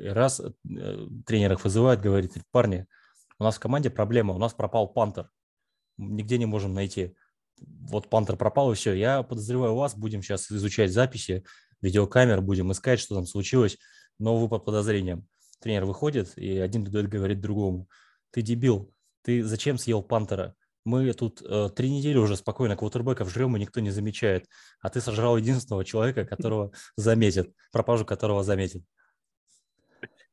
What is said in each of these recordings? раз тренер их вызывает, говорит: парни, у нас в команде проблема, у нас пропал пантер, нигде не можем найти. Вот пантер пропал, и все. Я подозреваю вас, будем сейчас изучать записи, видеокамер, будем искать, что там случилось, но вы под подозрением. Тренер выходит, и один дедует говорит другому: ты дебил, ты зачем съел пантера? Мы тут 3 недели уже спокойно квотербеков жрем, и никто не замечает. А ты сожрал единственного человека, которого заметят, пропажу которого заметят.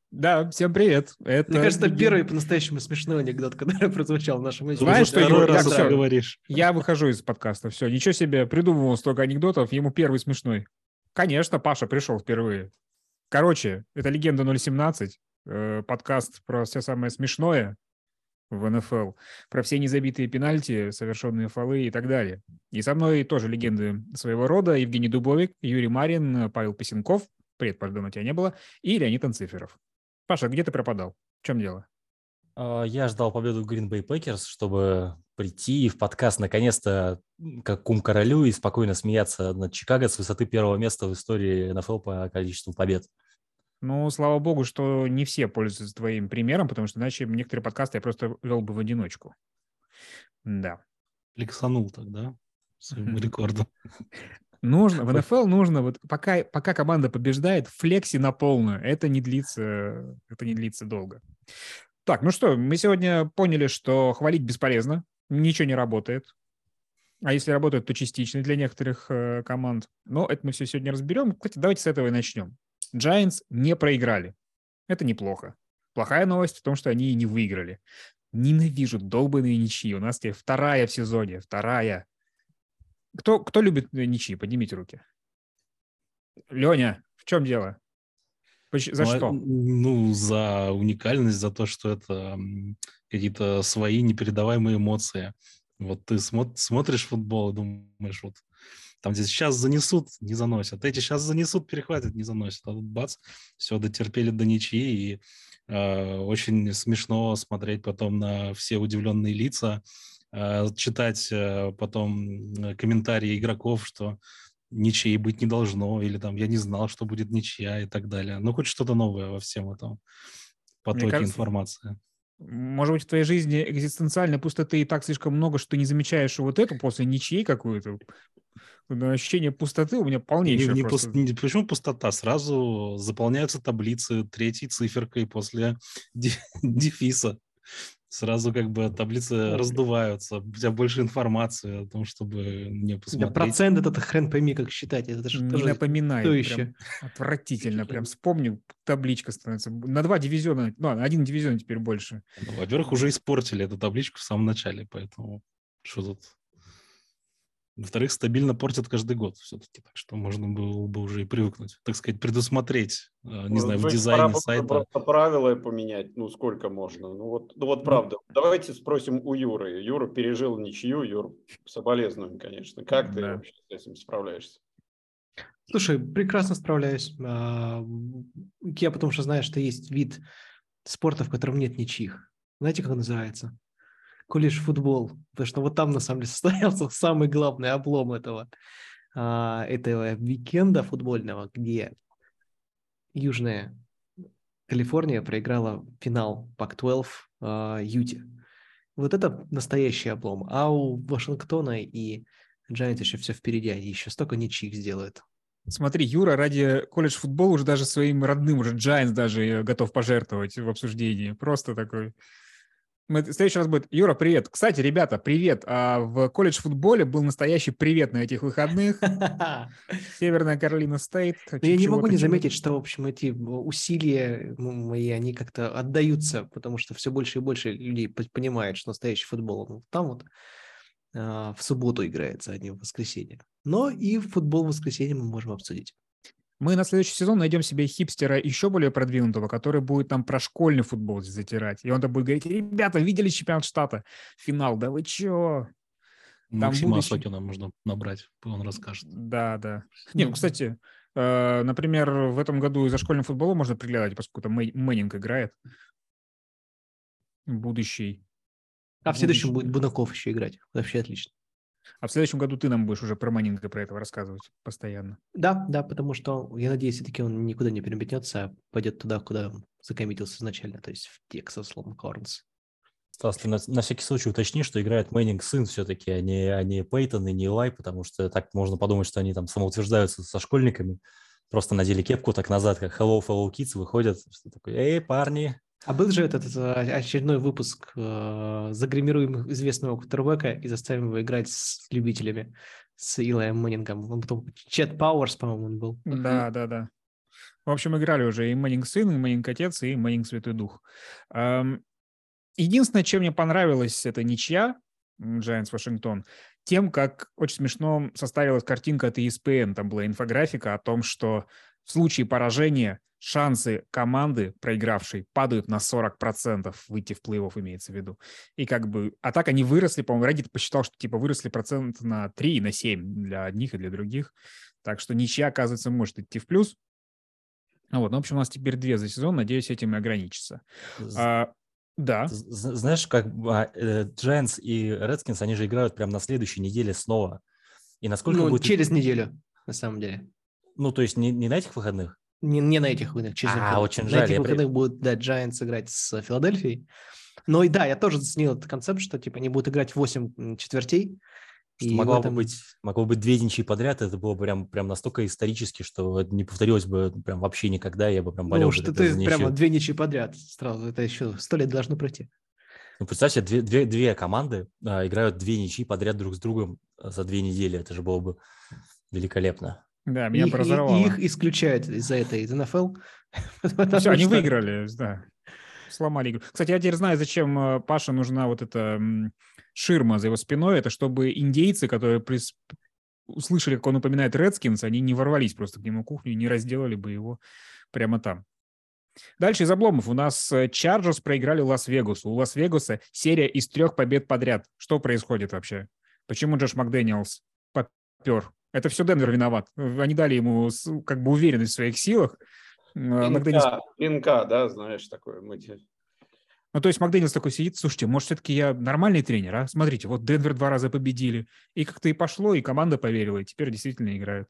Да, всем привет. Это... Мне кажется, это первый по-настоящему смешной анекдот, который прозвучал в нашем эфире. Знаешь, что второй раз все говоришь? Я выхожу из подкаста, все, ничего себе, придумывал столько анекдотов, ему первый смешной. Конечно, Паша пришел впервые. Короче, это «Легенда 017», подкаст про все самое смешное в НФЛ, про все незабитые пенальти, совершенные фолы и так далее. И со мной тоже легенды своего рода: Евгений Дубовик, Юрий Марин, Павел Песенков, привет, пардон, тебя не было, и Леонид Анциферов. Паша, где ты пропадал? В чем дело? Я ждал победу Green Bay Packers, чтобы прийти в подкаст наконец-то как кум королю и спокойно смеяться над Чикаго с высоты первого места в истории НФЛ по количеству побед. Ну, слава богу, что не все пользуются твоим примером, потому что иначе некоторые подкасты я просто вел бы в одиночку. Да. Лексанул тогда своим рекордом. Нужно, в НФЛ нужно, вот пока команда побеждает, флекси на полную. Это не длится долго. Так, ну что, мы сегодня поняли, что хвалить бесполезно, ничего не работает. А если работает, то частично для некоторых команд. Но это мы все сегодня разберем. Кстати, давайте с этого и начнем. Giants не проиграли. Это неплохо. Плохая новость в том, что они не выиграли. Ненавижу долбаные ничьи. У нас теперь вторая в сезоне. Вторая. Кто любит ничьи? Поднимите руки. Леня, в чем дело? За что? Ну, за уникальность, за то, что это какие-то свои непередаваемые эмоции. Вот ты смотришь футбол и думаешь, вот там здесь сейчас занесут, не заносят. Эти сейчас занесут, перехватят, не заносят. А тут бац, все, дотерпели до ничьи. И очень смешно смотреть потом на все удивленные лица, читать потом комментарии игроков, что ничьей быть не должно, или там я не знал, что будет ничья и так далее. Ну, хоть что-то новое во всем этом потоке информации. Может быть, в твоей жизни экзистенциальной пустоты и так слишком много, что ты не замечаешь вот эту после ничьей какую-то. Ощущение пустоты у меня полнейшее. Почему пустота? Сразу заполняются таблицы 3-й циферкой после дефиса. Сразу как бы таблицы раздуваются, у тебя больше информации о том, чтобы не посмотреть. Да, процент этот хрен пойми, как считать. Это же не напоминает. Прям еще? Отвратительно. Прям вспомнил, табличка становится. На 2 дивизиона, ну, на 1 дивизион теперь больше. Ну, во-первых, уже испортили эту табличку в самом начале, поэтому что тут. Во-вторых, стабильно портят каждый год все-таки, так что можно было бы уже и привыкнуть, так сказать, предусмотреть, не знаю, в дизайне сайта. Просто правила поменять, ну сколько можно, ну вот правда. Давайте спросим у Юры. Юра пережил ничью, Юр, соболезную, конечно. Как ты вообще с этим справляешься? Слушай, прекрасно справляюсь. Я потому что знаю, что есть вид спорта, в котором нет ничьих. Знаете, как он называется? Колледж-футбол, потому что вот там, на самом деле, состоялся самый главный облом этого уикенда футбольного, где Южная Калифорния проиграла финал Pac-12 Юте. Вот это настоящий облом. А у Вашингтона и Giants еще все впереди, они еще столько ничьих сделают. Смотри, Юра ради колледж-футбола уже даже своим родным, уже Giants даже готов пожертвовать в обсуждении. Просто такой... В следующий раз будет: Юра, привет. Кстати, ребята, привет. В колледж-футболе был настоящий привет на этих выходных. Северная Каролина Стейт. Я не могу не заметить, что, в общем, эти усилия мои, они как-то отдаются, потому что все больше и больше людей понимают, что настоящий футбол там вот в субботу играется, а не в воскресенье. Но и футбол в воскресенье мы можем обсудить. Мы на следующий сезон найдем себе хипстера еще более продвинутого, который будет там про школьный футбол затирать. И он там будет говорить: ребята, видели чемпионат штата? Финал, да вы че? Максима Осокина можно набрать, он расскажет. Да. Нет, кстати, например, в этом году за школьным футболом можно приглядать, поскольку там Мэннинг играет. Будущий. А в следующем будет Бунаков еще играть. Вообще отлично. А в следующем году ты нам будешь уже про Маннинга, про этого рассказывать постоянно. Да, да, потому что, я надеюсь, все-таки он никуда не переметнется, а пойдет туда, куда закоммитился изначально, то есть в Texas Longhorns. Стас, ты на всякий случай уточни, что играет Мэннинг сын все-таки, а не Пейтон и не Илай, потому что так можно подумать, что они там самоутверждаются со школьниками, просто надели кепку так назад, как Hello, Fellow Kids, выходят, что такое, эй, парни. А был же этот очередной выпуск «Загримируем известного квотербека и заставим его играть с любителями», с Илаем Мэннингом. Он потом Чет Пауэрс, по-моему, он был. Да. В общем, играли уже и Мэннинг сын, и Мэннинг отец, и Мэннинг Святой Дух. Единственное, чем мне понравилась эта ничья Giants-Вашингтон, тем, как очень смешно составилась картинка от ESPN. Там была инфографика о том, что в случае поражения шансы команды, проигравшей, падают на 40% выйти в плей-офф, имеется в виду. И как бы... А так они выросли, по-моему, Reddit посчитал, что типа выросли процент на 3 и на 7 для одних и для других. Так что ничья, оказывается, может идти в плюс. Вот. Ну, в общем, у нас теперь 2 за сезон. Надеюсь, этим и ограничится. Да. Знаешь, как Giants и Redskins, они же играют прямо на следующей неделе снова. И насколько будет... через неделю, на самом деле. Ну, то есть не на этих выходных? Не на этих выходных, через выходных. Очень жаль. На этих выходных будут, да, Giants играть с Филадельфией. Но и да, я тоже заценил этот концепт, что типа они будут играть 8 четвертей. И могло бы быть 2 ничьи подряд, это было бы прям настолько исторически, что не повторилось бы прям вообще никогда, я бы прям болел. Ну, что ты прямо 2 ничьи подряд сразу, это еще 100 лет должно пройти. Ну, представьте, две команды играют 2 ничьи подряд друг с другом за 2 недели, это же было бы великолепно. Да, меня поразорвало. И их исключают из-за этой, из НФЛ. Все, они выиграли, да. Сломали игру. Кстати, я теперь знаю, зачем Паше нужна вот эта ширма за его спиной. Это чтобы индейцы, которые услышали, как он упоминает Redskins, они не ворвались просто к нему в кухню и не разделали бы его прямо там. Дальше из обломов. У нас Chargers проиграли Лас-Вегасу. У Лас-Вегаса серия из 3 побед подряд. Что происходит вообще? Почему Джош МакДэниелс попер? Это все Денвер виноват. Они дали ему как бы уверенность в своих силах. Линка, да, знаешь, такое мытье. Ну, то есть МакДэниелс такой сидит, слушайте, может, все-таки я нормальный тренер, а? Смотрите, вот Денвер 2 раза победили, и как-то и пошло, и команда поверила, и теперь действительно играют.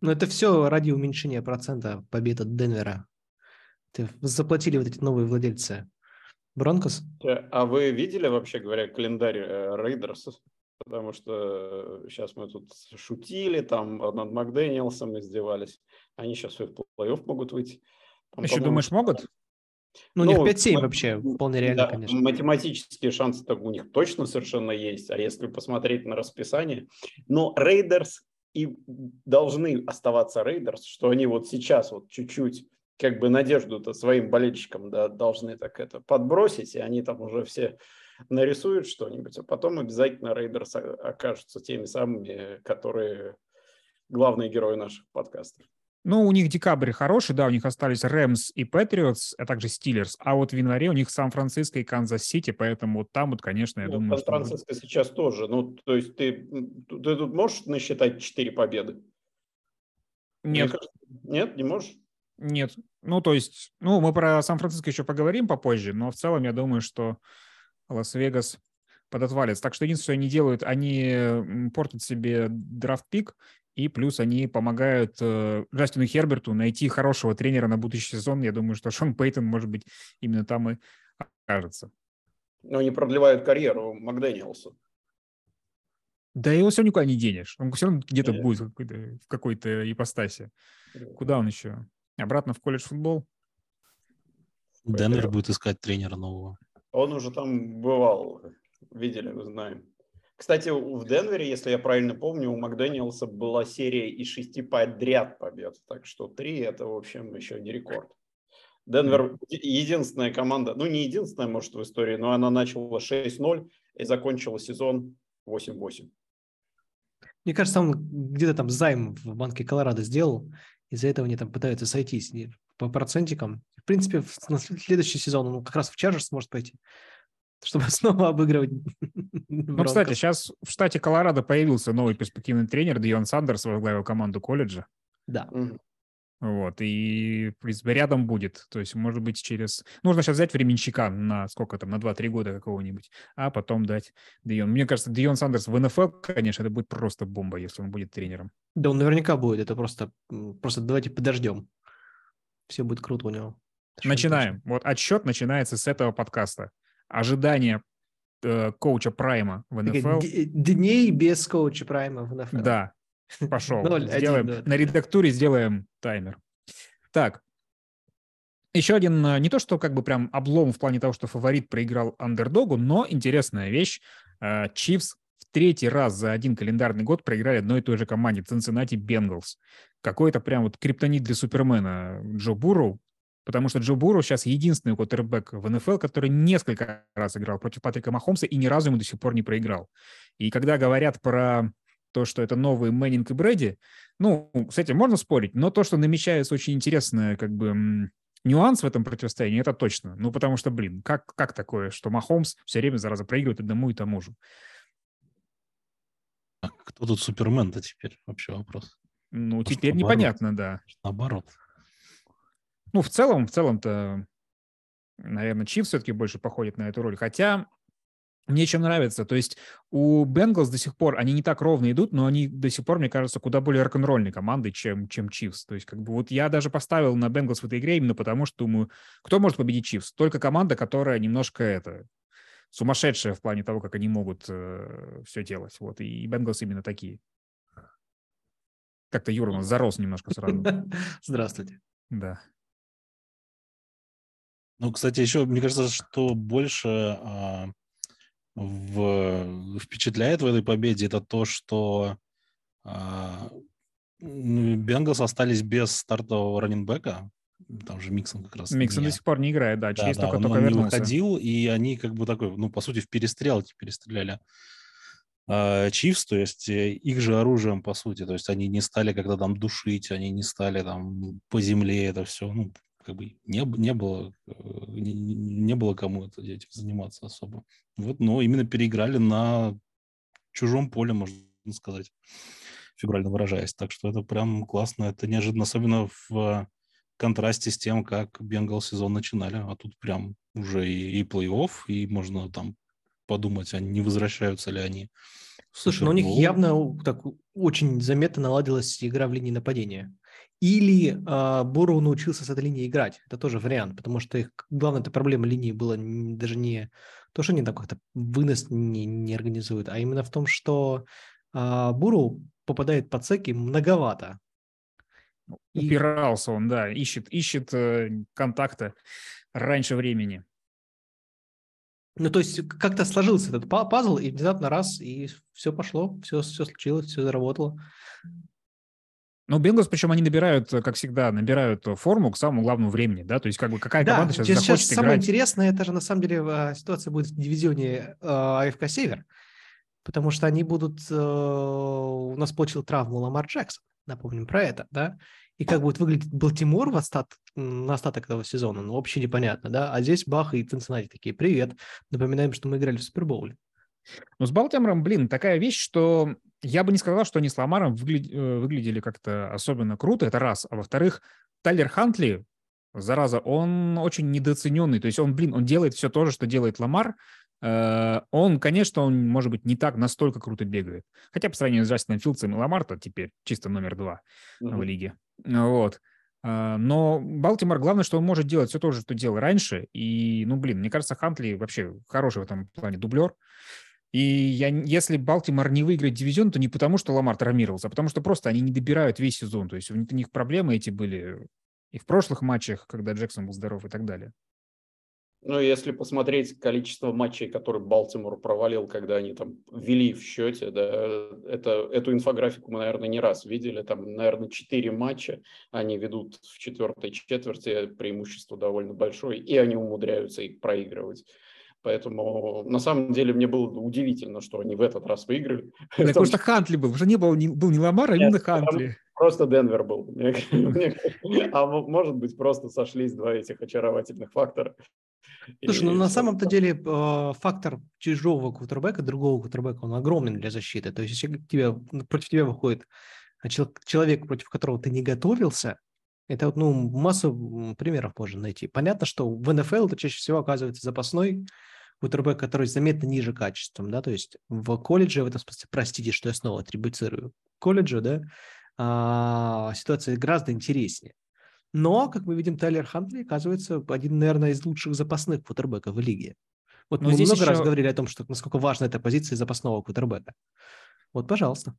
Ну, это все ради уменьшения процента побед от Денвера. Заплатили вот эти новые владельцы Бронкос. А вы видели, вообще говоря, календарь Рейдерсов? Потому что сейчас мы тут шутили, там над МакДэниелсом издевались. Они сейчас и в плей-офф могут выйти. Там, еще думаешь, могут? Ну, у них 5-7 вообще, вполне реально, да, конечно. Математические шансы у них точно совершенно есть. А если посмотреть на расписание... Но Рейдерс и должны оставаться Рейдерс, что они вот сейчас вот чуть-чуть как бы надежду-то своим болельщикам, да, должны так это подбросить, и они там уже все... нарисуют что-нибудь, а потом обязательно Рейдерс окажутся теми самыми, которые главные герои наших подкастов. Ну, у них декабрь хороший, да, у них остались Рэмс и Патриотс, а также Стиллерс, а вот в январе у них Сан-Франциско и Канзас-Сити, поэтому вот там вот, конечно, я думаю... Сан-Франциско сейчас тоже, ну, то есть ты тут можешь насчитать 4 победы? Нет. Нет, не можешь? Нет. Ну, то есть, ну, мы про Сан-Франциско еще поговорим попозже, но в целом я думаю, что Лас-Вегас подотвалится. Так что единственное, что они делают, они портят себе драфт-пик, и плюс они помогают Джастину Херберту найти хорошего тренера на будущий сезон. Я думаю, что Шон Пейтон, может быть, именно там и окажется. Но они продлевают карьеру МакДэниелсу. Да его все никуда не денешь. Он все равно где-то будет в какой-то ипостаси. Куда он еще? Обратно в колледж футбол? Денвер будет искать тренера нового. Он уже там бывал, видели, знаем. Кстати, в Денвере, если я правильно помню, у МакДэниелса была серия из 6 подряд побед, так что 3 – это, в общем, еще не рекорд. Денвер – единственная команда, ну, не единственная, может, в истории, но она начала 6-0 и закончила сезон 8-8. Мне кажется, он где-то там займ в банке Колорадо сделал, из-за этого они там пытаются сойтись по процентикам. В принципе, на следующий сезон он как раз в Chargers может пойти, чтобы снова обыгрывать. Ну, кстати, сейчас в штате Колорадо появился новый перспективный тренер, Дион Сандерс возглавил команду колледжа. Да. Вот, и рядом будет. То есть, может быть, через... Нужно сейчас взять временщика на сколько там, на 2-3 года какого-нибудь, а потом дать Диону. Мне кажется, Дион Сандерс в НФЛ, конечно, это будет просто бомба, если он будет тренером. Да, он наверняка будет. Это просто давайте подождем. Все будет круто у него. Начинаем. Вот отсчет начинается с этого подкаста. Ожидание коуча Прайма в НФЛ. Дней без коуча Прайма в НФЛ. Да. Пошел. 0, сделаем. 1, 2, на редактуре сделаем таймер. Так. Еще один, не то что как бы прям облом в плане того, что фаворит проиграл андердогу, но интересная вещь. Чифс в третий раз за один календарный год проиграли одной и той же команде, Cincinnati Bengals. Какой-то прям вот криптонит для Супермена Джо Бурроу, потому что Джо Бурроу сейчас единственный квотербэк в НФЛ, который несколько раз играл против Патрика Махомса и ни разу ему до сих пор не проиграл. И когда говорят про то, что это новые Мэннинг и Брэди, ну, с этим можно спорить, но то, что намечается очень интересный, как бы, нюанс в этом противостоянии, это точно. Ну, потому что, блин, как такое, что Махомс все время, зараза, проигрывает одному и тому же? А кто тут Супермен-то теперь? Вообще вопрос. Ну, просто теперь наоборот. Непонятно, да. Наоборот. Ну, в целом-то, наверное, Чифс все-таки больше походит на эту роль, хотя... Мне чем нравится. То есть у Бенглс до сих пор, они не так ровно идут, но они до сих пор, мне кажется, куда более рок-н-ролльной командой, чем Чифс. То есть как бы вот я даже поставил на Бенглс в этой игре именно потому, что думаю, кто может победить Чифс? Только команда, которая немножко сумасшедшая в плане того, как они могут все делать. Вот. И Бенглс именно такие. Как-то Юра у нас зарос немножко сразу. Здравствуйте. Да. Ну, кстати, еще, мне кажется, что больше... впечатляет в этой победе, это то, что Бенглс остались без стартового раннингбека. Там же Миксон как раз. Миксон до сих пор не играет, да. Через только он вернулся. Он не выходил, и они как бы такой, ну, по сути, в перестрелке перестреляли Чифс, то есть их же оружием, по сути. То есть они не стали когда там душить, они не стали там по земле это все. Ну, как бы не было кому этим заниматься особо. Вот, но именно переиграли на чужом поле, можно сказать, фигурально выражаясь. Так что это прям классно, это неожиданно, особенно в контрасте с тем, как Бенгал сезон начинали. А тут прям уже и плей-офф, и можно там подумать, они не возвращаются ли они. Слушай, но у них явно так очень заметно наладилась игра в линии нападения. Или Бурроу научился с этой линией играть. Это тоже вариант, потому что их главная проблема линии была даже не то, что они там как-то вынос не организуют, а именно в том, что Бурроу попадает под секи многовато. Упирался он, да, ищет контакта раньше времени. Ну, то есть как-то сложился этот пазл, и внезапно раз, и все пошло, все случилось, все заработало. Ну, Бенглс, причем они набирают, как всегда, форму к самому главному времени, да? То есть как бы какая команда сейчас захочет играть? Да, самое интересное, это же на самом деле ситуация будет в дивизионе АФК Север, потому что они будут... у нас получил травму Ламар Джексон, напомним про это, да? И как будет выглядеть Балтимор на остаток этого сезона, ну, вообще непонятно, да? А здесь бах и Цинциннати такие, привет, напоминаем, что мы играли в Супербоуле. Ну, с Балтимором, блин, такая вещь, что я бы не сказал, что они с Ламаром выглядели как-то особенно круто, это раз. А во-вторых, Тайлер Хантли, зараза, он очень недооцененный, то есть он делает все то же, что делает Ламар. Он, конечно, может быть, не так настолько круто бегает. Хотя по сравнению с Джастином Филдсом и Ламар-то теперь чисто номер 2 в лиге. Вот. Но Балтимор, главное, что он может делать все то же, что делал раньше. И, ну, блин, мне кажется, Хантли вообще хороший в этом плане дублер. И если Балтимор не выиграет дивизион, то не потому, что Ламар травмировался, а потому что просто они не добирают весь сезон. То есть у них проблемы эти были и в прошлых матчах, когда Джексон был здоров и так далее. Ну, если посмотреть количество матчей, которые Балтимор провалил, когда они там вели в счете, да, эту инфографику мы, наверное, не раз видели. Там, наверное, 4 матча они ведут в четвертой четверти, преимущество довольно большое, и они умудряются их проигрывать. Поэтому, на самом деле, мне было удивительно, что они в этот раз выиграли. Потому что Хантли был. Уже не был не Ламар, а именно Хантли. Просто Денвер был. А может быть, просто сошлись два этих очаровательных фактора. Слушай, ну на самом-то деле фактор чужого квотербека, другого квотербека, он огромен для защиты. То есть, если против тебя выходит человек, против которого ты не готовился, Это вот, ну, массу примеров можно найти. Понятно, что в НФЛ это чаще всего оказывается запасной кутербэк, который заметно ниже качеством, да, то есть в колледже, в этом смысле, простите, что я снова атрибуцирую колледжу, да, ситуация гораздо интереснее. Но, как мы видим, Тайлер Хантли оказывается один, наверное, из лучших запасных кутербэков в лиге. Вот мы здесь много раз говорили о том, что насколько важна эта позиция запасного кутербэка. Вот, пожалуйста.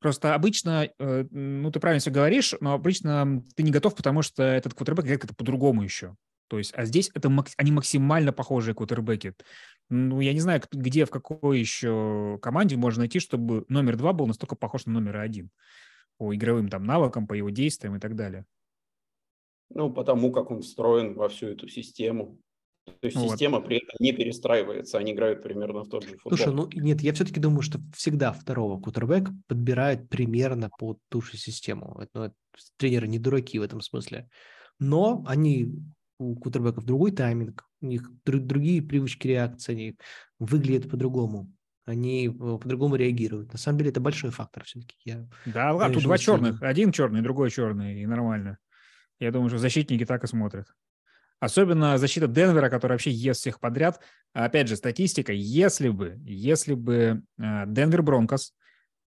Просто обычно, ну, ты правильно все говоришь, но обычно ты не готов, потому что этот квотербэк играет как-то по-другому еще. То есть, а здесь это они максимально похожие квотербэки. Ну, я не знаю, где, в какой еще команде можно найти, чтобы номер два был настолько похож на номер один по игровым там навыкам, по его действиям и так далее. Ну, потому как он встроен во всю эту систему. То есть вот. Система при этом не перестраивается, они играют примерно в тот же футбол. Слушай, ну нет, я все-таки думаю, что всегда второго квотербэка подбирают примерно под ту же систему. Ну, тренеры не дураки в этом смысле. Но они, у квотербэков другой тайминг, у них другие привычки реакции, они выглядят по-другому, они по-другому реагируют. На самом деле это большой фактор все-таки. Да, ладно, тут два черных, один черный, другой черный, и нормально. Я думаю, что защитники так и смотрят. Особенно защита Денвера, которая вообще ест всех подряд. Опять же, статистика. Если бы Денвер Бронкос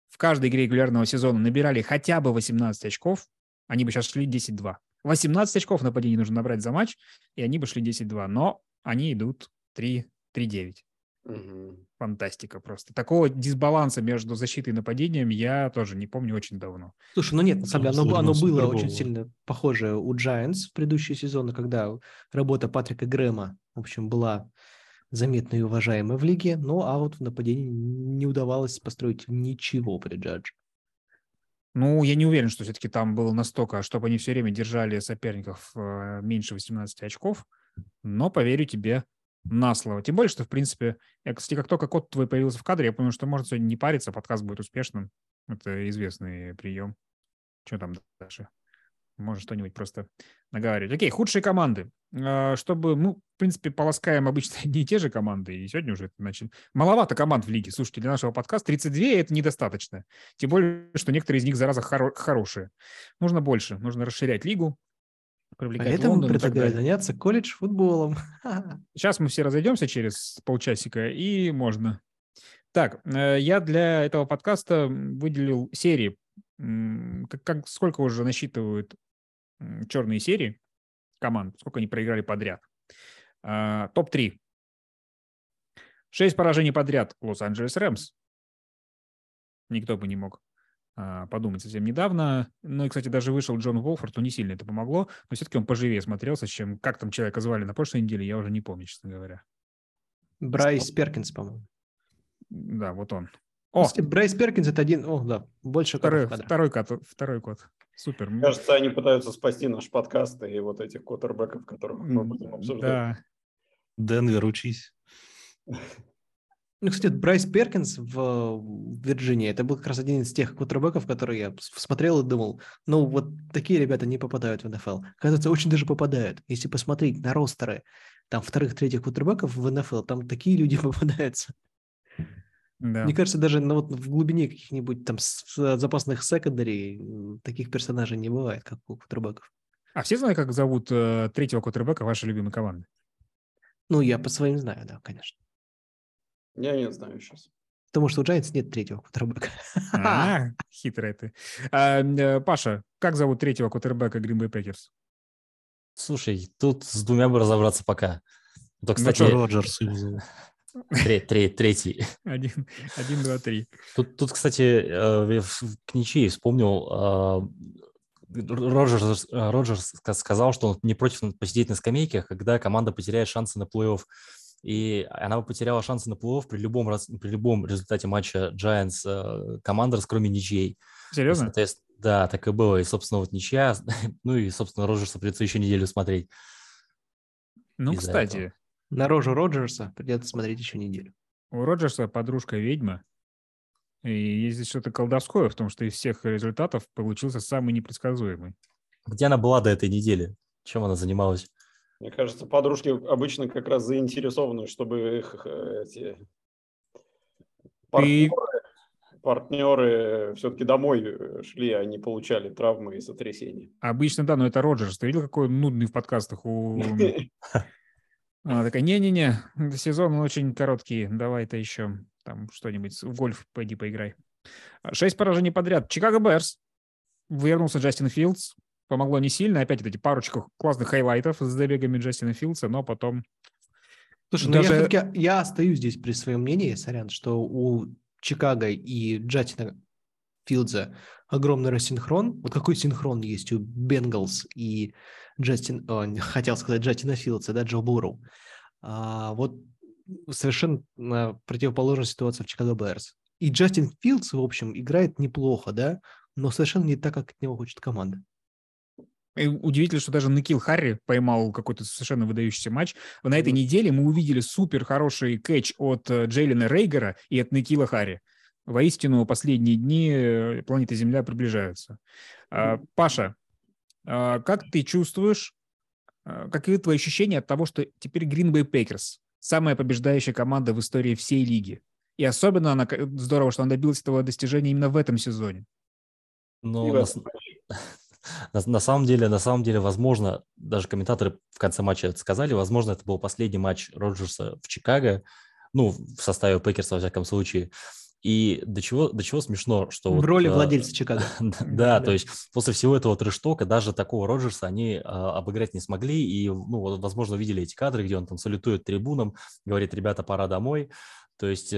в каждой игре регулярного сезона набирали хотя бы 18 очков, они бы сейчас шли 10-2. 18 очков нападений нужно набрать за матч, и они бы шли 10-2. Но они идут 3-9. Угу. Фантастика просто. Такого дисбаланса между защитой и нападением я тоже не помню очень давно. Слушай, ну нет, на самом деле оно было очень сильно похоже у Giants в предыдущие сезоны, когда работа Патрика Грэма, в общем, была заметна и уважаема в лиге, ну а вот в нападении не удавалось построить ничего при Джадже. Ну, я не уверен, что все-таки там было настолько, чтобы они все время держали соперников меньше 18 очков, но поверю тебе на слово. Тем более, что, в принципе, я, кстати, как только кот твой появился в кадре, я понял, что можно сегодня не париться, подкаст будет успешным. Это известный прием. Что там дальше? Можно что-нибудь просто наговаривать. Окей, худшие команды. Чтобы, ну, в принципе, полоскаем обычно не те же команды, и сегодня уже это начали. Маловато команд в лиге, слушайте, для нашего подкаста. 32 – это недостаточно. Тем более, что некоторые из них, зараза, хорошие. Нужно больше, нужно расширять лигу. Поэтому предлагаю заняться колледж-футболом. Сейчас мы все разойдемся через полчасика, и можно. Так, я для этого подкаста выделил серии. Сколько уже насчитывают черные серии команд? Сколько они проиграли подряд? Топ-3. 6 поражений подряд Лос-Анджелес Рэмс. Никто бы не мог подумать совсем недавно. Ну и, кстати, даже вышел Джон Уолфорд, не сильно это помогло, но все-таки он поживее смотрелся, чем как там человека звали на прошлой неделе, я уже не помню, честно говоря. Брайс Перкинс, по-моему. Да, вот он. О! Брайс Перкинс – это один, да, больше второй кот. Супер. Кажется, они пытаются спасти наш подкаст и вот этих квотербэков, которых мы будем обсуждать. Да. Денвер, учись. Ну, кстати, Брайс Перкинс в Вирджинии, это был как раз один из тех квотербеков, которые я смотрел и думал, ну, вот такие ребята не попадают в НФЛ. Оказывается, очень даже попадают. Если посмотреть на ростеры там вторых-третьих квотербеков в НФЛ, там такие люди попадаются. Да. Мне кажется, даже вот в глубине каких-нибудь там запасных секондарей таких персонажей не бывает, как у квотербеков. А все знают, как зовут третьего квотербека вашей любимой команды? Ну, я по своим знаю, да, конечно. Я не знаю сейчас. Потому что у Giants нет третьего квотербека. Хитрая ты. Паша, как зовут третьего квотербека Green Bay Packers? Слушай, тут с двумя бы разобраться пока. То, кстати, Роджерс его зовут. Третий. 1, 2, 3. Тут, кстати, к ничьей вспомнил. Роджерс сказал, что он не против посидеть на скамейке, когда команда потеряет шансы на плей-офф. И она бы потеряла шансы на плей-офф при любом результате матча Giants-Commanders, кроме ничьей. Серьезно? Да, так и было. И, собственно, вот ничья. Ну и, собственно, Роджерса придется еще неделю смотреть. Ну, из-за кстати. Этого. На рожу Роджерса придется смотреть еще неделю. У Роджерса подружка-ведьма. И есть здесь что-то колдовское в том, что из всех результатов получился самый непредсказуемый. Где она была до этой недели? Чем она занималась? Мне кажется, подружки обычно как раз заинтересованы, чтобы их эти партнеры партнеры все-таки домой шли, а не получали травмы и сотрясения. Обычно, да, но это Роджерс. Ты видел, какой он нудный в подкастах? Она такая, не-не-не, сезон очень короткий, давай-то еще там что-нибудь, в гольф пойди поиграй. 6 поражений подряд. Чикаго Берс. Вернулся Джастин Филдс. Помогло не сильно. Опять вот эти парочка классных хайлайтов с забегами Джастина Филдса, но потом... Слушай, даже... ну я остаюсь здесь при своем мнении, сорян, что у Чикаго и Джастина Филдса огромный рассинхрон. Вот какой синхрон есть у Бенгалс и Джастина Филдса, да, Джо Бурроу. Вот совершенно противоположная ситуация в Чикаго Берс. И Джастин Филдс, в общем, играет неплохо, да, но совершенно не так, как от него хочет команда. И удивительно, что даже Никил Харри поймал какой-то совершенно выдающийся матч. На этой неделе мы увидели супер хороший кэч от Джейлена Рейгера и от Никила Харри. Воистину, последние дни планеты Земля приближаются. Паша, как ты чувствуешь, какие твои ощущения от того, что теперь Green Bay Packers самая побеждающая команда в истории всей лиги? И особенно она, здорово, что она добилась этого достижения именно в этом сезоне. Но на самом деле, возможно, даже комментаторы в конце матча это сказали, возможно, это был последний матч Роджерса в Чикаго, ну, в составе Пэкерса, во всяком случае. И до чего смешно, что... В роли владельца Чикаго. Да, то есть после всего этого трэш-тока даже такого Роджерса они обыграть не смогли. И, ну, возможно, видели эти кадры, где он там салютует трибунам, говорит, ребята, пора домой. То есть...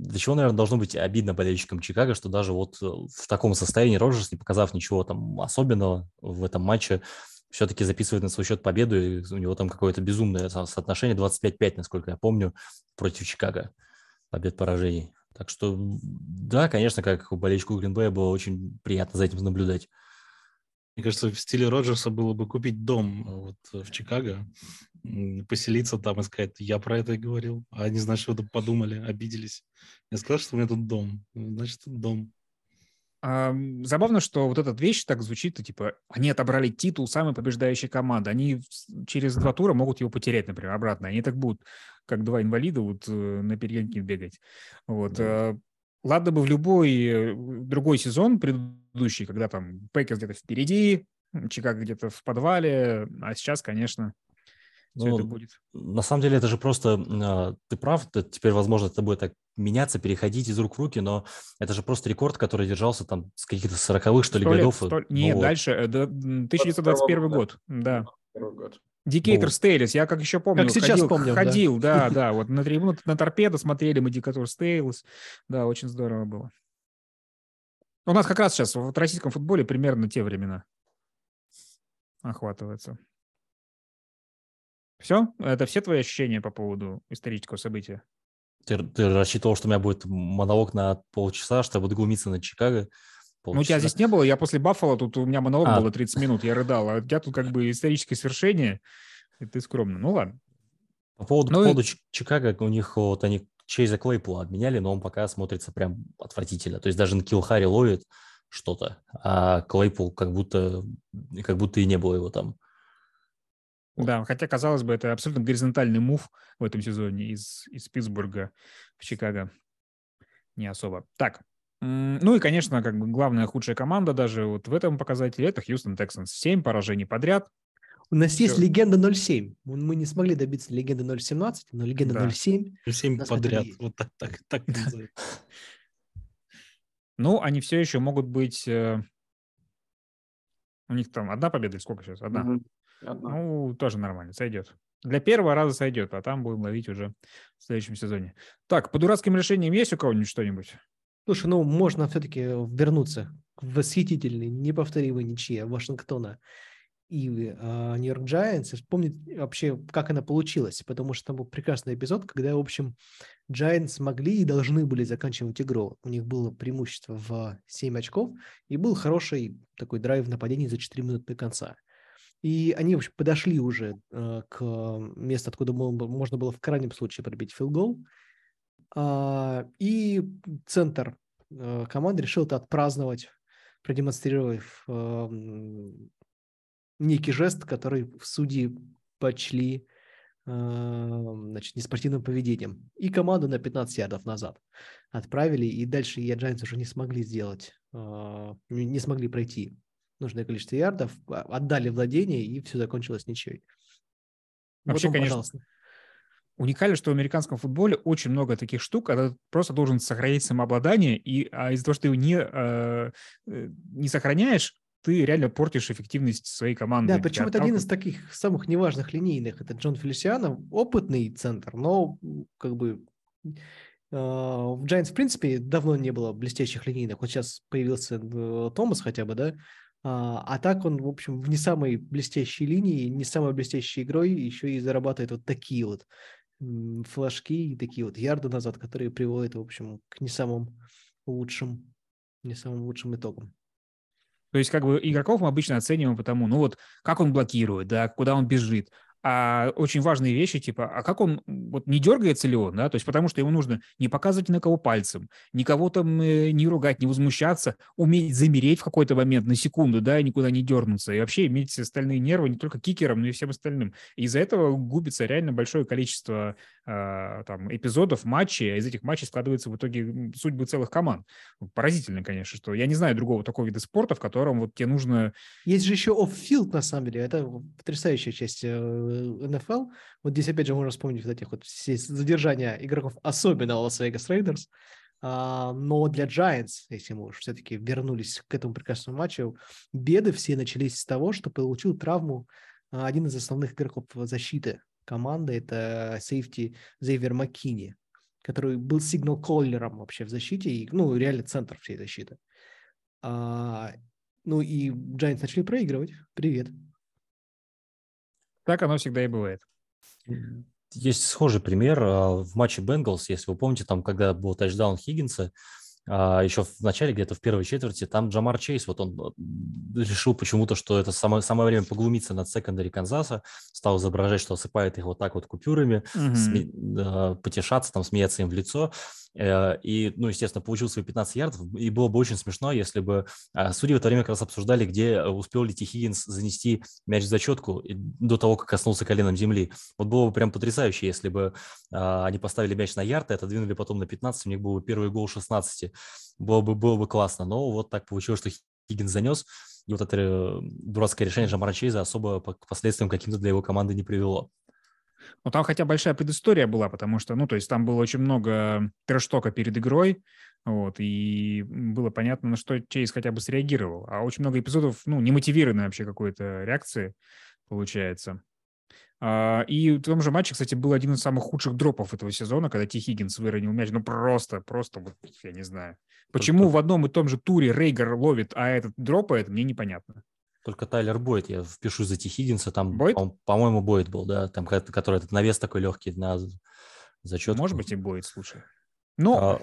До чего, наверное, должно быть обидно болельщикам Чикаго, что даже вот в таком состоянии Роджерс, не показав ничего там особенного в этом матче, все-таки записывает на свой счет победу, и у него там какое-то безумное соотношение 25-5, насколько я помню, против Чикаго побед-поражений. Так что, да, конечно, как болельщику Гринбэя было очень приятно за этим наблюдать. Мне кажется, в стиле Роджерса было бы купить дом вот в Чикаго, поселиться там и сказать, я про это и говорил, а они, значит, что-то подумали, обиделись. Я сказал, что у меня тут дом, значит, дом. Забавно, что вот эта вещь так звучит, типа, они отобрали титул самой побеждающей команды, они через 2 тура могут его потерять, например, обратно, они так будут, как 2 инвалида, вот на перегонке бегать, вот. Да. Ладно бы в любой другой сезон предыдущий, когда там Пэкерс где-то впереди, Чикаго где-то в подвале, а сейчас, конечно, все это будет. На самом деле это же просто, ты прав, теперь, возможно, это будет так меняться, переходить из рук в руки, но это же просто рекорд, который держался там с каких-то 40-х, что ли, годов. Нет, дальше, 1921 год, да. Декатер Стейлис, я как еще помню, как сейчас ходил, да, вот на трибуну, на торпеду смотрели мы Декатер Стейлис, да, очень здорово было. У нас как раз сейчас в российском футболе примерно те времена охватываются. Все? Это все твои ощущения по поводу исторического события? Ты рассчитывал, что у меня будет монолог на полчаса, что я буду глумиться над Чикаго? Ну, у тебя здесь не было, я после Баффало, тут у меня монолог было 30 минут, я рыдал, а у тебя тут как бы историческое свершение, и ты скромно, ну ладно. По поводу Чикаго, у них вот они Чейза Клейпула обменяли, но он пока смотрится прям отвратительно, то есть даже Никил Харри ловит что-то, а Клейпул как будто и не было его там. Да, хотя, казалось бы, это абсолютно горизонтальный мув в этом сезоне из Питтсбурга в Чикаго, не особо. Так. Ну и, конечно, как бы главная худшая команда даже вот в этом показателе – это Хьюстон Тексанс. 7 поражений подряд. У нас есть легенда 0-7. Мы не смогли добиться легенды 0-17, но легенда 0-7. 7 подряд. Вот так называется. Ну, они все еще могут быть… У них там одна победа или сколько сейчас? Одна. Ну, тоже нормально, сойдет. Для первого раза сойдет, а там будем ловить уже в следующем сезоне. Так, по дурацким решениям есть у кого-нибудь что-нибудь? Слушай, ну можно все-таки вернуться к восхитительной, неповторимой ничье Вашингтона и Нью-Йорк Giants и вспомнить вообще, как она получилась, потому что там был прекрасный эпизод, когда, в общем, Giants могли и должны были заканчивать игру. У них было преимущество в 7 очков, и был хороший такой драйв нападения за 4 минуты до конца. И они, в общем, подошли уже к месту, откуда можно было в крайнем случае пробить филгол. И центр команды решил это отпраздновать, продемонстрировав некий жест, который судьи почли значит, неспортивным поведением. И команду на 15 ярдов назад отправили, и дальше Giants уже не смогли сделать, не смогли пройти нужное количество ярдов, отдали владение, и все закончилось ничьей. Вообще, вот он, конечно, пожалуйста. Уникально, что в американском футболе очень много таких штук, когда ты просто должен сохранять самообладание, и из-за того, что ты его не сохраняешь, ты реально портишь эффективность своей команды. Да, причем это один из таких самых неважных линейных. Это Джон Фелисиано, опытный центр, но как бы в Giants, в принципе, давно не было блестящих линейных. Вот сейчас появился Томас хотя бы, да? А так он, в общем, в не самой блестящей линии, не самой блестящей игрой еще и зарабатывает вот такие вот флажки и такие вот ярды назад, которые приводят, в общем, к не самым лучшим итогам. То есть, как бы, игроков мы обычно оцениваем потому, ну вот, как он блокирует, да, куда он бежит. А очень важные вещи, типа, а как он, вот не дергается ли он, да, то есть потому что ему нужно не показывать ни на кого пальцем, никого там не ругать, не возмущаться, уметь замереть в какой-то момент на секунду, да, и никуда не дернуться, и вообще иметь все остальные нервы не только кикером, но и всем остальным. И из-за этого губится реально большое количество там эпизодов, матчей, а из этих матчей складываются в итоге судьбы целых команд. Поразительно, конечно, что я не знаю другого такого вида спорта, в котором вот тебе нужно... Есть же еще оффилд, на самом деле, это потрясающая часть НФЛ. Вот здесь опять же можно вспомнить вот этих вот задержания игроков, особенно Las Vegas Raiders. Но для Giants, если мы уж все-таки вернулись к этому прекрасному матчу, беды все начались с того, что получил травму один из основных игроков защиты команды, это сейфти Зейвер Маккини, который был сигнал-коллером вообще в защите, и, ну, реально центр всей защиты. Ну и Giants начали проигрывать. Привет. Так оно всегда и бывает. Есть схожий пример в матче Bengals, если вы помните, там, когда был тачдаун Хиггинса, еще в начале, где-то в первой четверти, там Джамар Чейз, вот он решил почему-то, что это самое время поглумиться над секондари Канзаса, стал изображать, что осыпает их вот так вот купюрами, потешаться, там, смеяться им в лицо. И, ну, естественно, получил свои 15 ярдов, и было бы очень смешно, если бы судьи в это время как раз обсуждали, где успел ли Хиггинс занести мяч в зачетку до того, как коснулся коленом земли. Вот было бы прям потрясающе, если бы они поставили мяч на ярд и отодвинули потом на 15, у них был бы первый гол 16. Было бы классно, но вот так получилось, что Хиггинс занес, и вот это дурацкое решение Джамара Чейза особо к последствиям каким-то для его команды не привело. Ну, там хотя большая предыстория была, потому что, ну, то есть там было очень много трэш-тока перед игрой, вот, и было понятно, на что Чейз хотя бы среагировал. А очень много эпизодов, ну, немотивированной вообще какой-то реакции получается. И в том же матче, кстати, был один из самых худших дропов этого сезона, когда Ти Хиггинс выронил мяч, ну, просто, вот, я не знаю. Почему в одном и том же туре Рейгар ловит, а этот дропает, мне непонятно. Только Тайлер Бойд, я впишу за Ти Хиггинса, там, по-моему, Бойд был, да, там, который этот навес такой легкий на зачетку. Может быть, и Бойд, слушай. Но...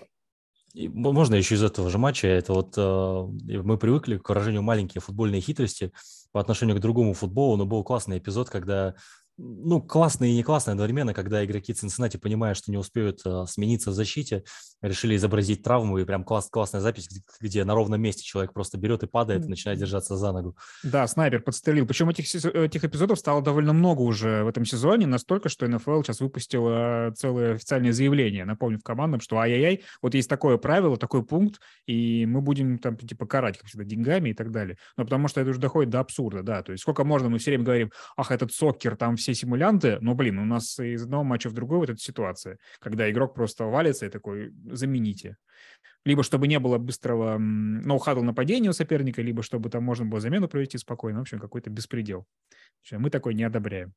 Можно еще из этого же матча, это вот мы привыкли к выражению маленькие футбольные хитрости по отношению к другому футболу, но был классный эпизод, когда, ну, классный и не классный одновременно, когда игроки Цинциннати, понимая, что не успеют смениться в защите, решили изобразить травму, и прям классная запись, где на ровном месте человек просто берет и падает и начинает держаться за ногу. Да, снайпер подстрелил. Причем этих эпизодов стало довольно много уже в этом сезоне, настолько, что НФЛ сейчас выпустила целое официальное заявление, напомнив командам, что ай-яй-яй, вот есть такое правило, такой пункт, и мы будем там типа карать, как всегда, деньгами и так далее. Но потому что это уже доходит до абсурда, да. То есть сколько можно, мы все время говорим, ах, этот сокер, там все симулянты, но, блин, у нас из одного матча в другой вот эта ситуация, когда игрок просто валится и такой, замените. Либо чтобы не было быстрого ноу-хадл нападения у соперника, либо чтобы там можно было замену провести спокойно. В общем, какой-то беспредел. Мы такой не одобряем.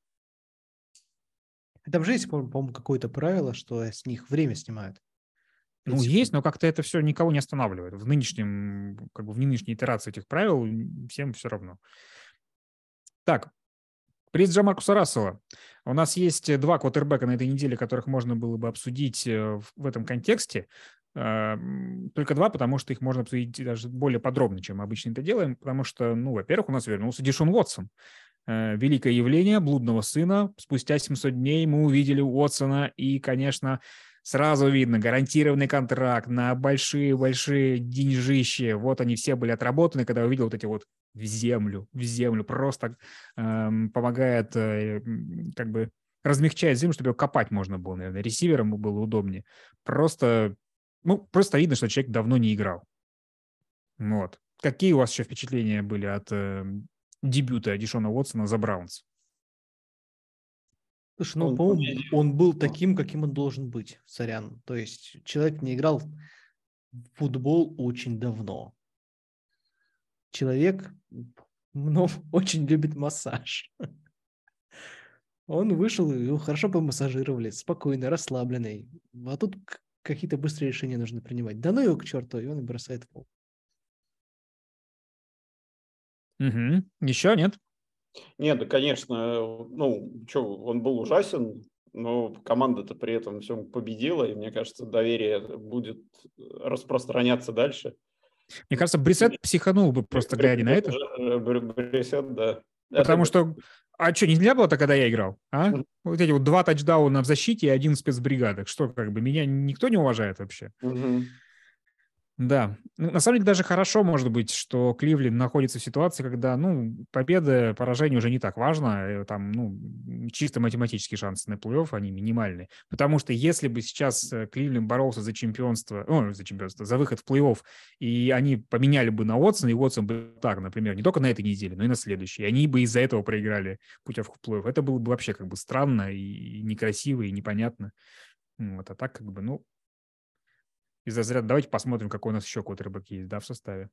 Там же есть, по-моему, какое-то правило, что с них время снимают. Ну, есть, но как-то это все никого не останавливает. В нынешнем, как бы в нынешней итерации этих правил всем все равно. Так. Приз Джамаркуса Рассела. У нас есть два квотербека на этой неделе, которых можно было бы обсудить в этом контексте. Только два, потому что их можно обсудить даже более подробно, чем мы обычно это делаем, потому что, ну, во-первых, у нас вернулся Дишон Уотсон. Великое явление блудного сына. Спустя 700 дней мы увидели Уотсона, и, конечно, сразу видно, гарантированный контракт на большие-большие деньжищи. Вот они все были отработаны, когда увидел вот эти вот в землю, просто помогает как бы размягчает землю, чтобы его копать можно было, наверное. Ресиверам было удобнее. Просто видно, что человек давно не играл. Вот. Какие у вас еще впечатления были от дебюта Дишона Уотсона за Браунс? Слушай, по-моему, он был таким, каким он должен быть, сорян. То есть человек не играл в футбол очень давно. Человек очень любит массаж. Он вышел, и хорошо помассажировали, спокойный, расслабленный. А тут какие-то быстрые решения нужно принимать. Да ну его к черту, и он и бросает в пол. Угу. Еще нет? Нет, да, конечно. Он был ужасен, но команда-то при этом все победила, и, мне кажется, доверие будет распространяться дальше. Мне кажется, Брисет психанул бы просто, глядя на это. Брисет, да. Потому что... А что, нельзя было тогда, когда я играл? А? Вот эти 2 тачдауна в защите и 1 в спецбригадах. Что, меня никто не уважает вообще? Угу. Да. На самом деле, даже хорошо, может быть, что Кливленд находится в ситуации, когда, победа, поражение уже не так важно. Там, чисто математические шансы на плей-офф, они минимальны. Потому что если бы сейчас Кливленд боролся за выход в плей-офф, и они поменяли бы на Уотсона, и Уотсон бы так, например, не только на этой неделе, но и на следующей, и они бы из-за этого проиграли путевку в плей-офф. Это было бы вообще странно и некрасиво, и непонятно. Вот, а так из разряда давайте посмотрим, какой у нас еще квотербек есть, да, в составе.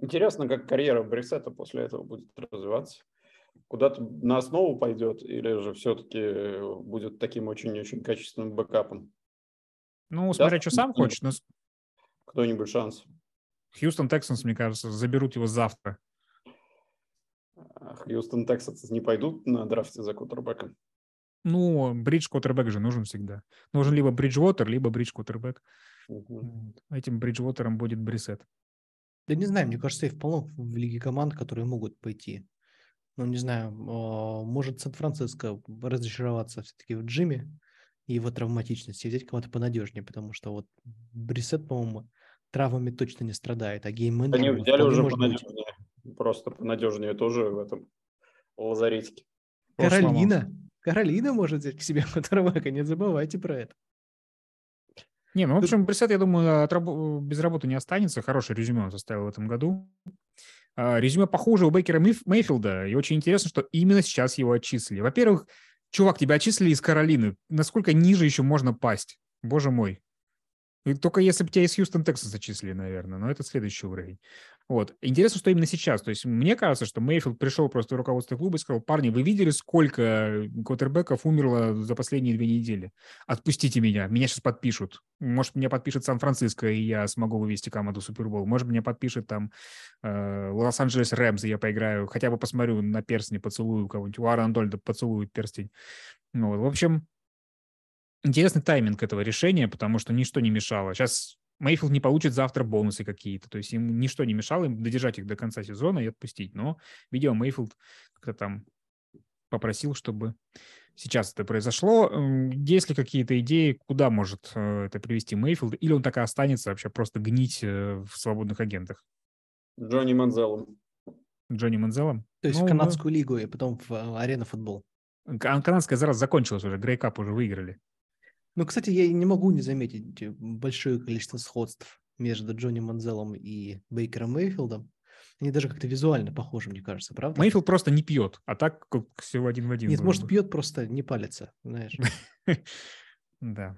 Интересно, как карьера Брисета после этого будет развиваться. Куда-то на основу пойдет или же все-таки будет таким очень-очень качественным бэкапом? Смотря, что сам хочет. Но... Кто-нибудь шанс? Хьюстон Тексанс, мне кажется, заберут его завтра. Хьюстон Тексанс не пойдут на драфте за квотербеком? Бридж квотербэк же нужен всегда. Нужен либо Бриджвотер, либо бридж квотербэк. Угу. Этим Бриджвотером будет Брисет. Да не знаю, мне кажется, и вполне в лиге команд, которые могут пойти. Не знаю, может Сан-Франциско разочароваться все-таки в Джимми и его травматичности, и взять кого-то понадежнее, потому что Брисет, по-моему, травмами точно не страдает, а гейм-менеджер... Они взяли уже понадежнее. Просто понадежнее тоже в этом лазаретике. Каролина может взять к себе квотербека, не забывайте про это. В общем, Брисет, я думаю, без работы не останется. Хорошее резюме он составил в этом году. Резюме похуже у Бейкера Мейфилда, и очень интересно, что именно сейчас его отчислили. Во-первых, чувак, тебя отчислили из Каролины. Насколько ниже еще можно пасть? Боже мой. И только если бы тебя из Хьюстон Тексанс отчислили, наверное, но это следующий уровень. Вот. Интересно, что именно сейчас. То есть мне кажется, что Мейфилд пришел просто в руководство клуба и сказал: парни, вы видели, сколько квотербеков умерло за последние 2 недели? Отпустите меня, меня сейчас подпишут. Может, меня подпишет Сан-Франциско, и я смогу вывести команду в Супербол. Может, меня подпишет там Лос-Анджелес Рэмс, и я поиграю, хотя бы посмотрю на перстни, поцелую кого-нибудь. У Арандольда поцелуют перстень. В общем... Интересный тайминг этого решения, потому что ничто не мешало. Сейчас Мейфилд не получит завтра бонусы какие-то. То есть им ничто не мешало им додержать их до конца сезона и отпустить. Но, видимо, Мейфилд как-то там попросил, чтобы сейчас это произошло. Есть ли какие-то идеи, куда может это привести Мейфилд? Или он так и останется вообще просто гнить в свободных агентах? Джонни Манзеллом? То есть в канадскую лигу и потом в арену футбол. Канадская зараза закончилась уже. Грей-кап уже выиграли. Кстати, я не могу не заметить большое количество сходств между Джонни Манзеллом и Бейкером Мейфилдом. Они даже как-то визуально похожи, мне кажется, правда? Мейфилд просто не пьет, а так как всего один в один. Нет, может, пьет, просто не палится, знаешь. Да.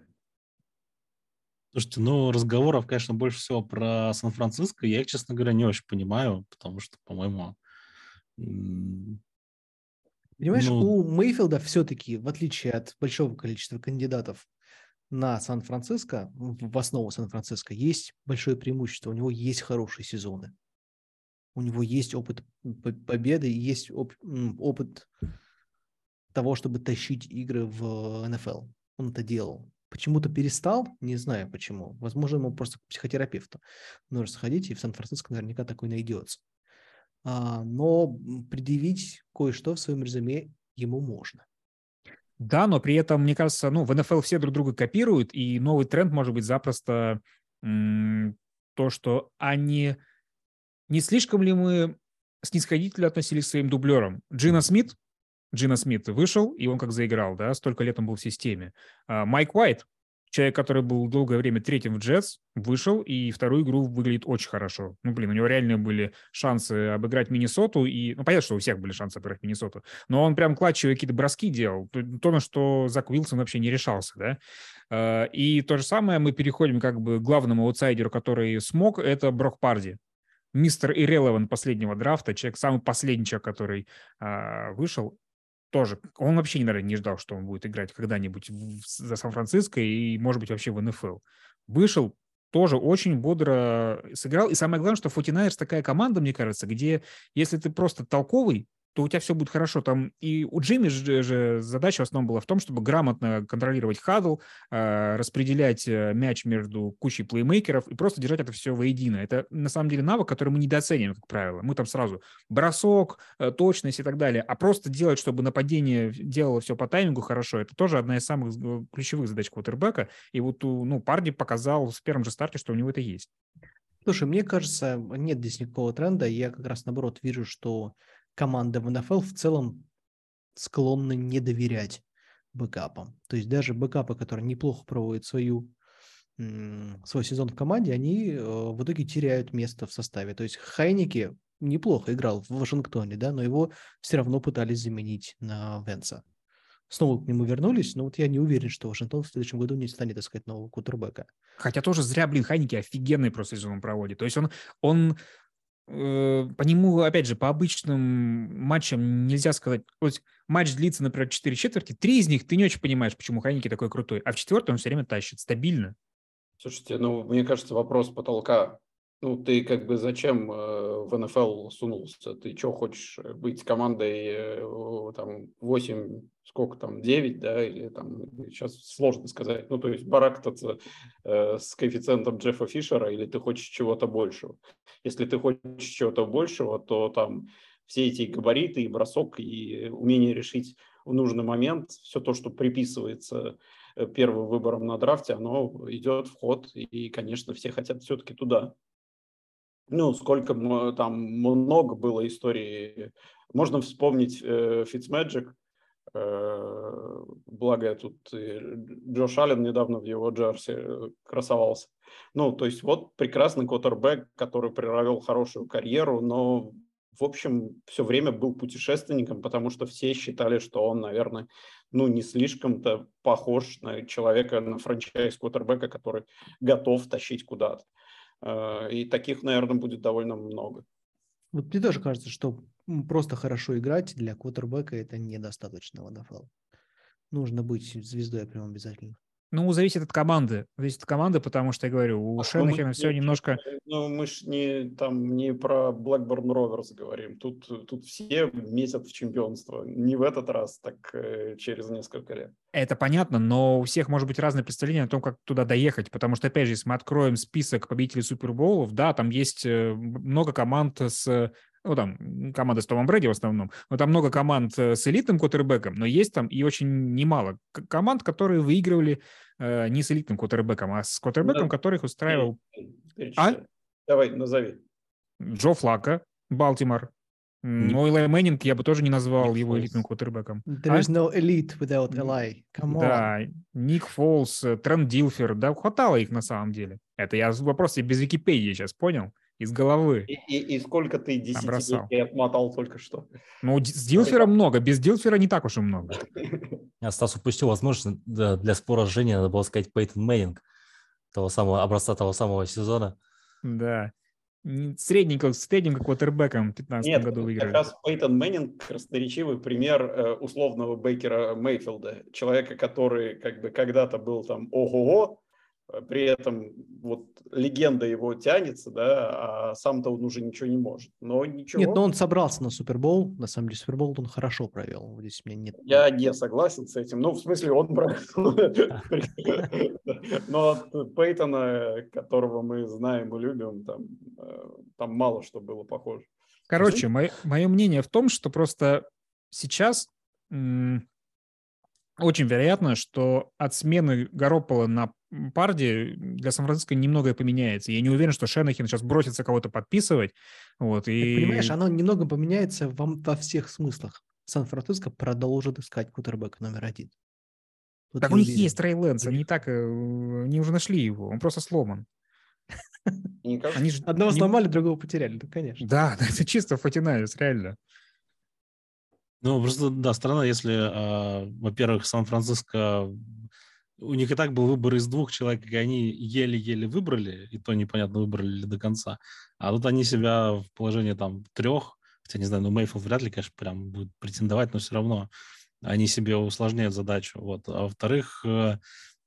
Слушайте, разговоров, конечно, больше всего про Сан-Франциско. Я их, честно говоря, не очень понимаю, потому что, по-моему... Понимаешь, у Мейфилда все-таки, в отличие от большого количества кандидатов, на Сан-Франциско, в основу Сан-Франциско, есть большое преимущество. У него есть хорошие сезоны. У него есть опыт победы, есть опыт того, чтобы тащить игры в НФЛ. Он это делал. Почему-то перестал, не знаю почему. Возможно, ему просто к психотерапевту нужно сходить, и в Сан-Франциско наверняка такой найдется. Но предъявить кое-что в своем резюме ему можно. Да, но при этом, мне кажется, в НФЛ все друг друга копируют, и новый тренд может быть запросто то, что они... Не слишком ли мы снисходительно относились к своим дублерам? Джина Смит Джина Смит вышел, и он как заиграл, да, столько лет он был в системе. Майк Уайт, человек, который был долгое время третьим в Джетс, вышел, и вторую игру выглядит очень хорошо. Ну, блин, у него реально были шансы обыграть Миннесоту, и, ну, понятно, что у всех были шансы обыграть Миннесоту, но он прям клатчевые какие-то броски делал, то, на что Зак Уилсон вообще не решался, да. И то же самое мы переходим как бы к главному аутсайдеру, который смог, это Брок Парди. Мистер Иррелевант последнего драфта, человек, самый последний человек, который вышел, тоже. Он вообще, наверное, не ждал, что он будет играть когда-нибудь за Сан-Франциско и, может быть, вообще в НФЛ. Вышел, тоже очень бодро сыграл. И самое главное, что 49ers такая команда, мне кажется, где если ты просто толковый, то у тебя все будет хорошо. Там и у Джимми же задача в основном была в том, чтобы грамотно контролировать хадл, распределять мяч между кучей плеймейкеров и просто держать это все воедино. Это, на самом деле, навык, который мы недооцениваем, как правило. Мы там сразу бросок, точность и так далее. А просто делать, чтобы нападение делало все по таймингу хорошо, это тоже одна из самых ключевых задач квотербека. И вот Парди показал в первом же старте, что у него это есть. Слушай, мне кажется, нет здесь никакого тренда. Я как раз, наоборот, вижу, что команда в НФЛ в целом склонна не доверять бэкапам. То есть даже бэкапы, которые неплохо проводят свой сезон в команде, они в итоге теряют место в составе. То есть Хайнеке неплохо играл в Вашингтоне, да, но его все равно пытались заменить на Венса. Снова к нему вернулись, но вот я не уверен, что Вашингтон в следующем году не станет искать нового квотербека. Хотя тоже зря, Хайнеке офигенный просто сезон проводит. То есть он по нему, опять же, по обычным матчам нельзя сказать. То есть матч длится, например, 4 четверти, 3 из них ты не очень понимаешь, почему Хайнеке такой крутой, а в четвертой он все время тащит стабильно. Слушайте, мне кажется, вопрос потолка. Ты как бы зачем в НФЛ сунулся? Ты что, хочешь быть командой 9, да, или там сейчас сложно сказать. То есть барахтаться с коэффициентом Джеффа Фишера, или ты хочешь чего-то большего? Если ты хочешь чего-то большего, то там все эти габариты и бросок, и умение решить в нужный момент, все то, что приписывается первым выбором на драфте, оно идет в ход, и, конечно, все хотят все-таки туда. Сколько там много было историй. Можно вспомнить Фитцмэджик. Благо, тут Джош Аллен недавно в его джерси красовался. То есть вот прекрасный квотербэк, который провел хорошую карьеру, но, в общем, все время был путешественником, потому что все считали, что он, наверное, не слишком-то похож на человека, на франчайз-квотербэка, который готов тащить куда-то. И таких, наверное, будет довольно много. Вот мне тоже кажется, что просто хорошо играть для квотербека это недостаточно в НФЛ. Нужно быть звездой прям обязательно. Зависит от команды. Зависит от команды, потому что, я говорю, у Шенахена все немножко... мы ж не про Blackburn Rovers говорим. Тут все метят в чемпионство. Не в этот раз, так через несколько лет. Это понятно, но у всех может быть разное представление о том, как туда доехать. Потому что, опять же, если мы откроем список победителей Супербоулов, да, там есть много команд с... команда с Томом Брэди в основном, но там много команд с элитным квотербеком, но есть там и очень немало команд, которые выигрывали не с элитным квотербеком, а с квотербеком, которых устраивал... Давай, назови. Джо Флако, Балтимор. Но Элай Мэннинг я бы тоже не назвал его элитным квотербеком. There is no elite without Eli. Come on. Да, Ник Фолс, Трент Дилфер, да, хватало их на самом деле. Это я вопрос без Википедии сейчас понял. Из головы. И сколько ты десятилетий отмотал только что? С Дилфером много, без Дилфера не так уж и много. Стас упустил возможность для спора с Женей, надо было сказать Пейтон Мэннинг, того самого сезона. Да. Средненько квотербеком в 2015 году выиграли. Нет, как раз Пейтон Мэннинг красноречивый пример условного Бейкера Мейфилда, человека, который как бы когда-то был там ого-го, при этом легенда его тянется, да, а сам-то он уже ничего не может. Нет, но он собрался на Супербоул. На самом деле, Супербоул он хорошо провел. Здесь у меня нет... Я не согласен с этим. В смысле, он провел. Но от Пейтона, которого мы знаем и любим, там мало что было похоже. Короче, мое мнение в том, что просто сейчас... Очень вероятно, что от смены Гаропполо на Парди для Сан-Франциско немного поменяется. Я не уверен, что Шенахен сейчас бросится кого-то подписывать. Ты понимаешь, оно немного поменяется во всех смыслах. Сан-Франциско продолжит искать кутербэка номер один. Тут так у них есть Трей Лэнс, они так, они уже нашли его, он просто сломан. Они же одного сломали, другого потеряли, да, конечно. Да, это чисто 49ers, реально. Ну, просто, да, страна, если, во-первых, Сан-Франциско, у них и так был выбор из двух человек, и они еле-еле выбрали, и то непонятно, выбрали ли до конца. А тут они себя в положении там трех, хотя, не знаю, ну, Мейфилд вряд ли, конечно, прям будет претендовать, но все равно они себе усложняют задачу. Вот. А во-вторых,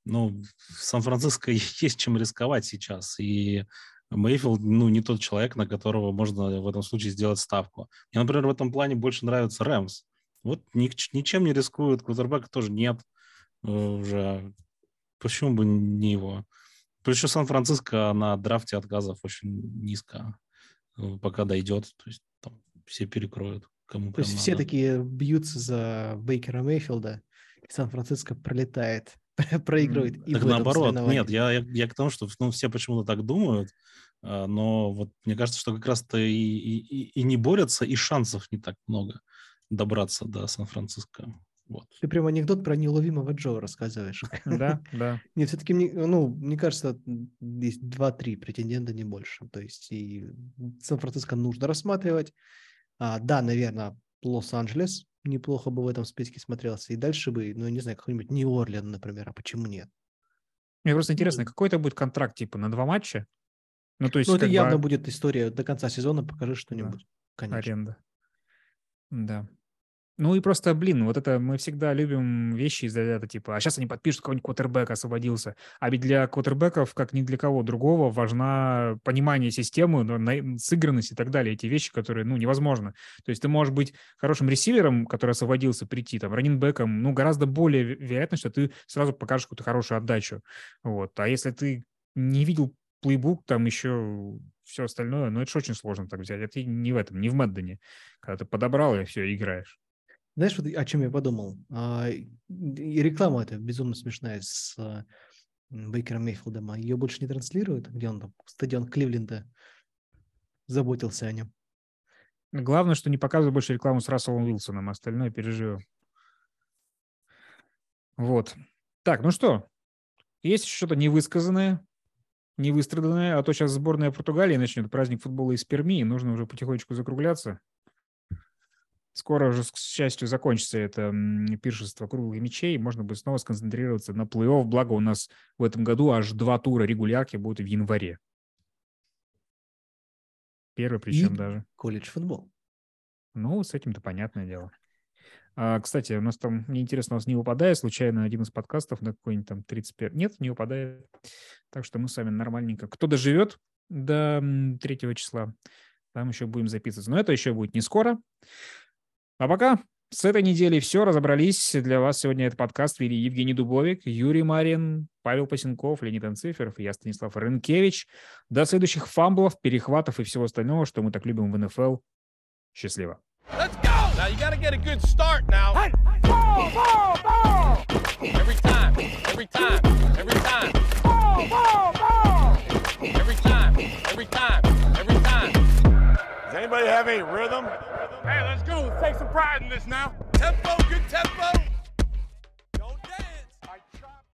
ну, в Сан-Франциско есть чем рисковать сейчас, и Мейфилд, ну, не тот человек, на которого можно в этом случае сделать ставку. Мне, например, в этом плане больше нравится Рэмс. Вот ничем не рискуют, квотербека тоже нет уже. Почему бы не его? Плюс еще Сан-Франциско на драфте отказов очень низко. Пока дойдет, то есть там все перекроют. Кому то есть надо. Все такие бьются за Бейкера Мейфилда, и Сан-Франциско пролетает. Проигрывает. И так наоборот, нет, я к тому, что ну, все почему-то так думают, но вот мне кажется, что как раз-то и не борются, и шансов не так много добраться до Сан-Франциско. Вот. Ты прям анекдот про неуловимого Джо рассказываешь. Да, да. Нет, все-таки, ну, мне кажется, есть 2-3 претендента, не больше. То есть и Сан-Франциско нужно рассматривать. Да, наверное, Лос-Анджелес неплохо бы в этом списке смотрелся. И дальше бы, ну, я не знаю, какой-нибудь Нью-Орлеан, например. А почему нет? Мне просто интересно, какой это будет контракт, типа, на 2 матча? Ну, то есть, ну это явно будет история до конца сезона, покажи что-нибудь. Да. Конечно. Аренда. Да. Ну, и просто, блин, вот это мы всегда любим вещи из-за этого, типа, а сейчас они подпишут, какой-нибудь квотербэк освободился. А ведь для квотербэков, как ни для кого другого, важно понимание системы, сыгранность и так далее. Эти вещи, которые, ну, невозможно. То есть ты можешь быть хорошим ресивером, который освободился, прийти, там, раннинбэком, ну, гораздо более вероятно, что ты сразу покажешь какую-то хорошую отдачу. Вот. А если ты не видел плейбук, там еще все остальное, ну, это же очень сложно так взять. Это не в этом, не в Мэддене, когда ты подобрал и все, играешь. Знаешь, вот о чем я подумал? И реклама эта безумно смешная с Бейкером Мейфилдом. Ее больше не транслируют, где он там, стадион Кливленда, заботился о нем. Главное, что не показывают больше рекламу с Расселом Уилсоном, остальное переживем. Вот. Так, ну что, есть еще что-то невысказанное, невыстраданное, а то сейчас сборная Португалии начнет праздник футбола из Перми, и нужно уже потихонечку закругляться. Скоро уже, к счастью, закончится это пиршество круглых мячей, можно будет снова сконцентрироваться на плей-офф, благо у нас в этом году аж 2 тура регулярки будут в январе. Первый причем и даже. Колледж-футбол. Ну, с этим-то понятное дело. Кстати, у нас там, мне интересно, у нас не выпадает случайно один из подкастов на какой-нибудь там 35... Нет, не выпадает. Так что мы с вами нормальненько. Кто доживет до 3 числа, там еще будем записываться. Но это еще будет не скоро. А пока с этой недели все, разобрались. Для вас сегодня этот подкаст вели Евгений Дубовик, Юрий Марин, Павел Пасенков, Леонид Анциферов и я, Станислав Рынкевич. До следующих фамблов, перехватов и всего остального, что мы так любим в НФЛ. Счастливо. Does anybody have any rhythm? Hey, let's go. Take some pride in this now. Tempo, good tempo.